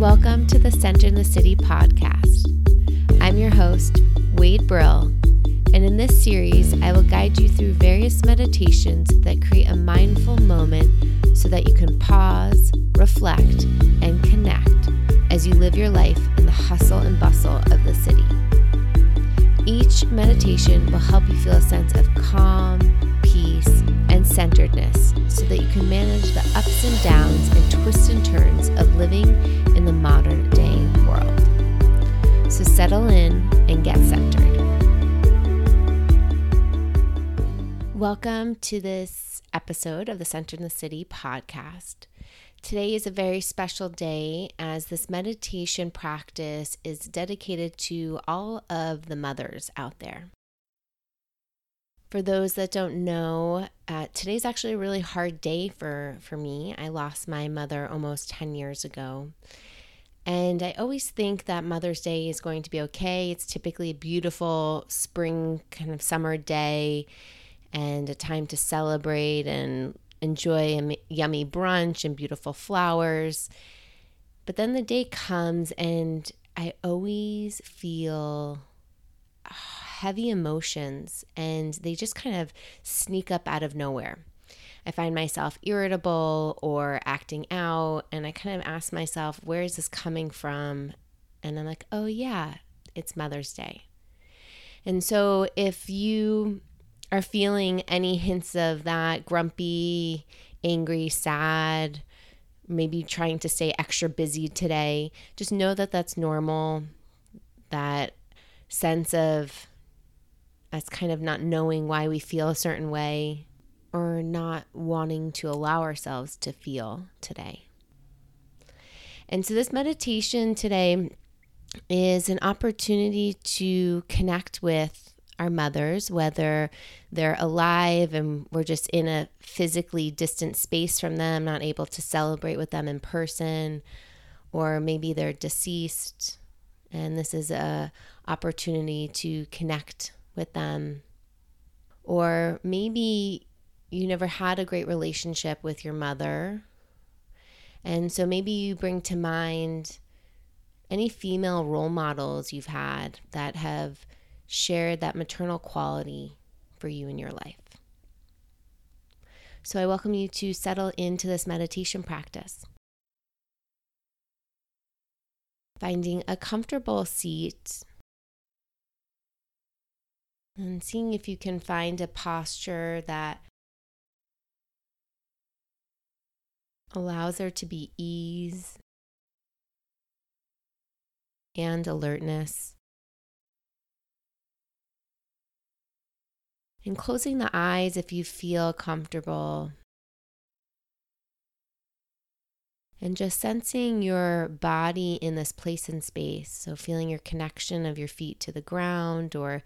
Welcome to the Centered in the City podcast. I'm your host, Wade Brill, and in this series, I will guide you through various meditations that create a mindful moment so that you can pause, reflect, and connect as you live your life in the hustle and bustle of the city. Each meditation will help you feel a sense of calm, peace, and centeredness so that you can manage the ups and downs and twists and turns of living in the modern day world. So settle in and get centered. Welcome to this episode of the Centered in the City podcast. Today is a very special day as this meditation practice is dedicated to all of the mothers out there. For those that don't know, today's actually a really hard day for me. I lost my mother almost 10 years ago. And I always think that Mother's Day is going to be okay. It's typically a beautiful spring kind of summer day and a time to celebrate and enjoy a yummy brunch and beautiful flowers. But then the day comes and I always feel heavy emotions, and they just kind of sneak up out of nowhere. I find myself irritable or acting out, and I kind of ask myself, where is this coming from? And I'm like, oh yeah, it's Mother's Day. And so if you are feeling any hints of that grumpy, angry, sad, maybe trying to stay extra busy today, just know that that's normal. That sense of us kind of not knowing why we feel a certain way or not wanting to allow ourselves to feel today. And so this meditation today is an opportunity to connect with our mothers, whether they're alive and we're just in a physically distant space from them, not able to celebrate with them in person, or maybe they're deceased, and this is an opportunity to connect with them. Or maybe you never had a great relationship with your mother, and so maybe you bring to mind any female role models you've had that have shared that maternal quality for you in your life. So I welcome you to settle into this meditation practice. Finding a comfortable seat and seeing if you can find a posture that allows there to be ease and alertness. And closing the eyes if you feel comfortable. And just sensing your body in this place and space. So feeling your connection of your feet to the ground or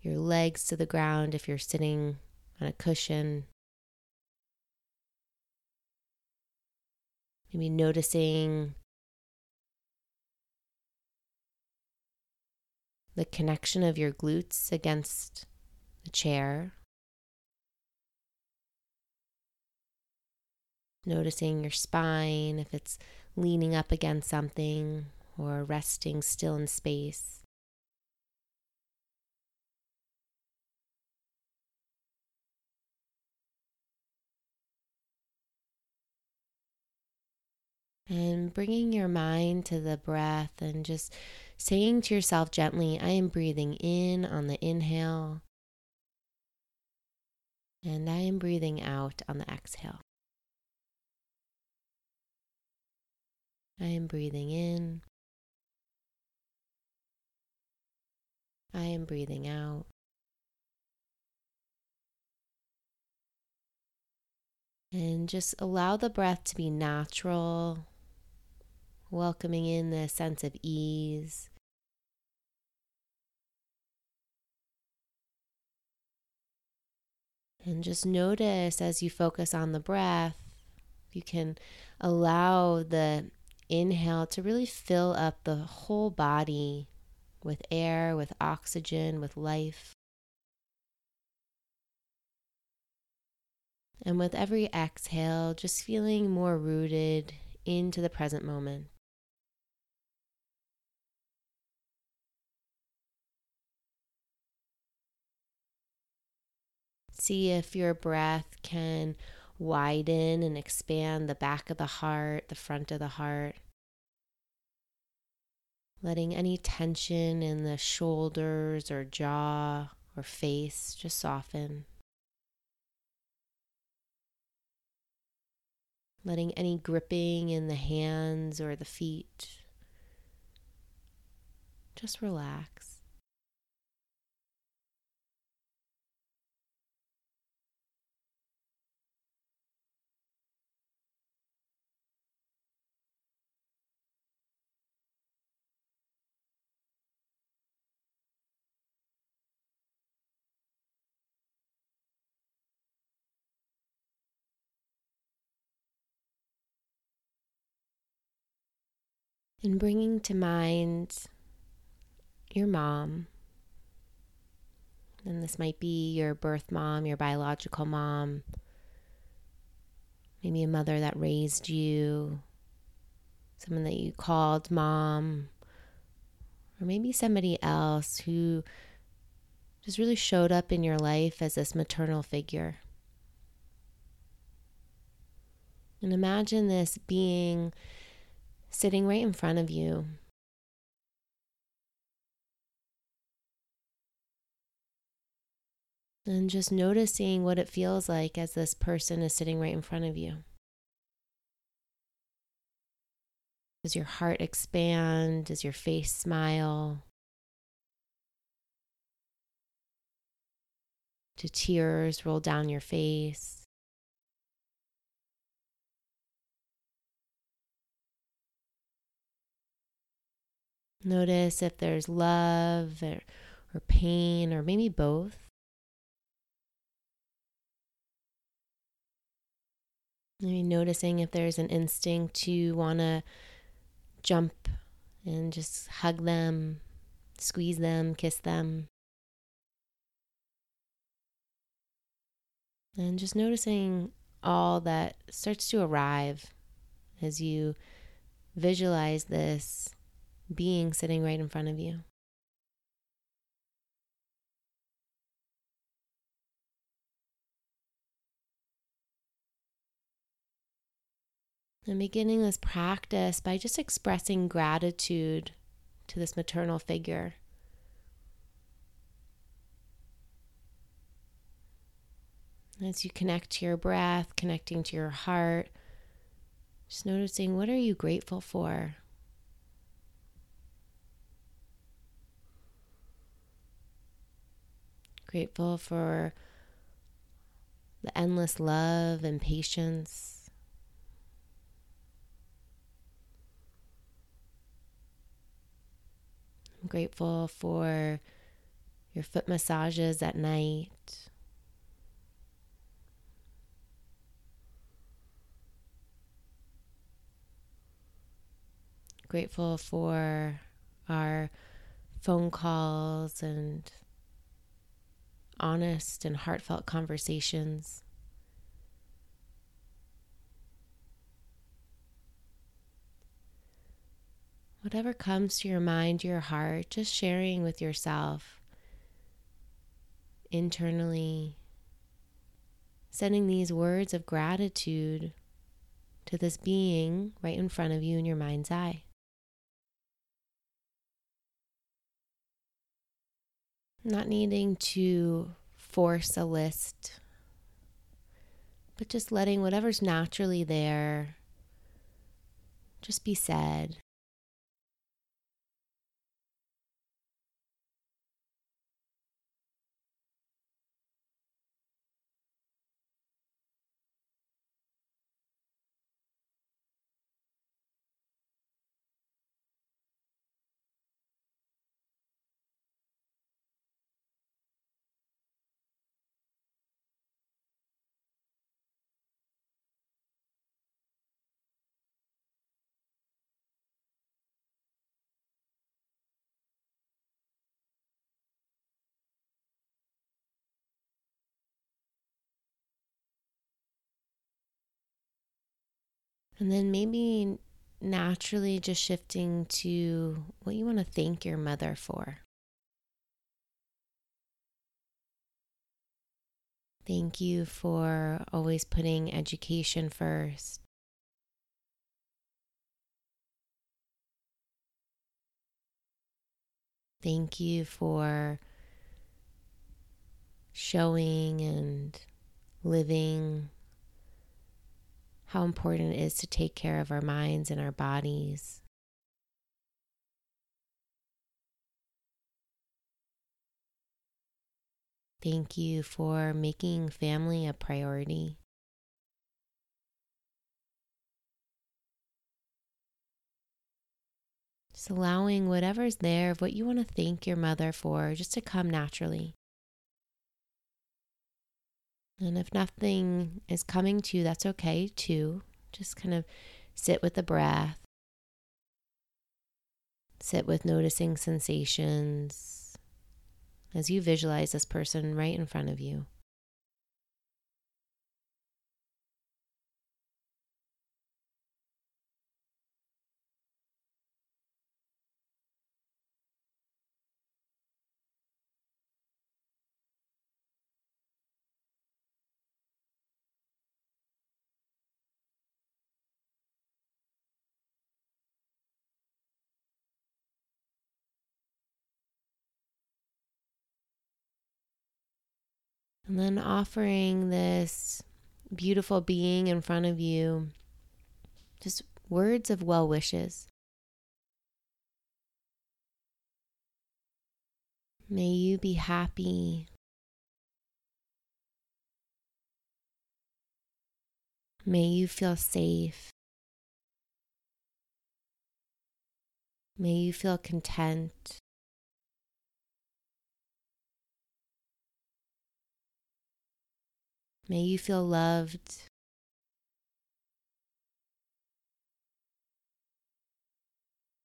your legs to the ground if you're sitting on a cushion. Maybe noticing the connection of your glutes against chair, noticing your spine if it's leaning up against something or resting still in space. And bringing your mind to the breath and just saying to yourself gently, I am breathing in on the inhale. And I am breathing out on the exhale. I am breathing in. I am breathing out. And just allow the breath to be natural, welcoming in the sense of ease. And just notice as you focus on the breath, you can allow the inhale to really fill up the whole body with air, with oxygen, with life. And with every exhale, just feeling more rooted into the present moment, See if your breath can widen and expand the back of the heart, the front of the heart. Letting any tension in the shoulders or jaw or face just soften. Letting any gripping in the hands or the feet just relax. And bringing to mind your mom, and this might be your birth mom, your biological mom, maybe a mother that raised you, someone that you called mom, or maybe somebody else who just really showed up in your life as this maternal figure. And imagine this being sitting right in front of you. And just noticing what it feels like as this person is sitting right in front of you. Does your heart expand? Does your face smile? Do tears roll down your face? Notice if there's love or pain, or maybe both. Maybe noticing if there's an instinct to want to jump and just hug them, squeeze them, kiss them. And just noticing all that starts to arrive as you visualize this being sitting right in front of you. And beginning this practice by just expressing gratitude to this maternal figure. As you connect to your breath, connecting to your heart, just noticing, what are you grateful for? Grateful for the endless love and patience. I'm grateful for your foot massages at night. Grateful for our phone calls and honest and heartfelt conversations. Whatever comes to your mind, your heart, just sharing with yourself internally, sending these words of gratitude to this being right in front of you in your mind's eye. Not needing to force a list, but just letting whatever's naturally there just be said. And then maybe naturally just shifting to what you want to thank your mother for. Thank you for always putting education first. Thank you for showing and living how important it is to take care of our minds and our bodies. Thank you for making family a priority. Just allowing whatever's there of what you want to thank your mother for just to come naturally. And if nothing is coming to you, that's okay too. Just kind of sit with the breath. Sit with noticing sensations as you visualize this person right in front of you. And then offering this beautiful being in front of you just words of well wishes. May you be happy. May you feel safe. May you feel content. May you feel loved.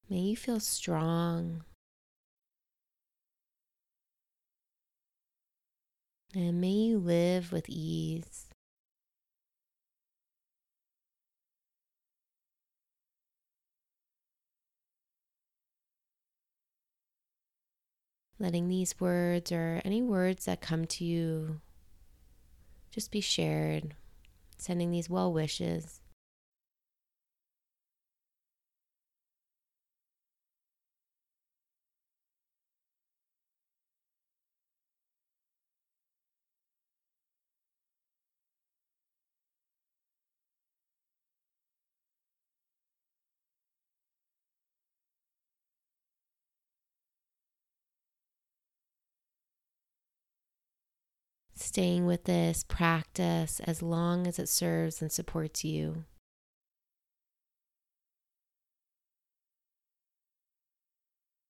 May you feel strong. And may you live with ease. Letting these words or any words that come to you just be shared, sending these well wishes. Staying with this practice as long as it serves and supports you.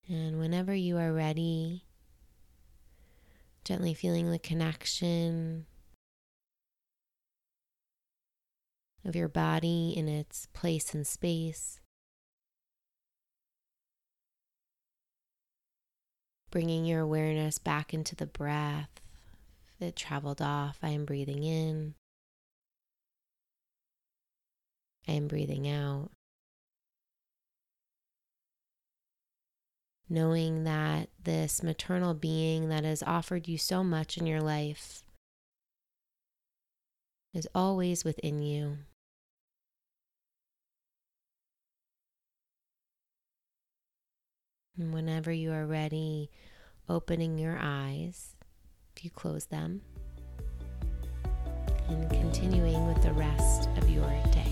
And whenever you are ready, gently feeling the connection of your body in its place and space. Bringing your awareness back into the breath. It traveled off. I am breathing in. I am breathing out. Knowing that this maternal being that has offered you so much in your life is always within you. And whenever you are ready, opening your eyes. You close them and continuing with the rest of your day.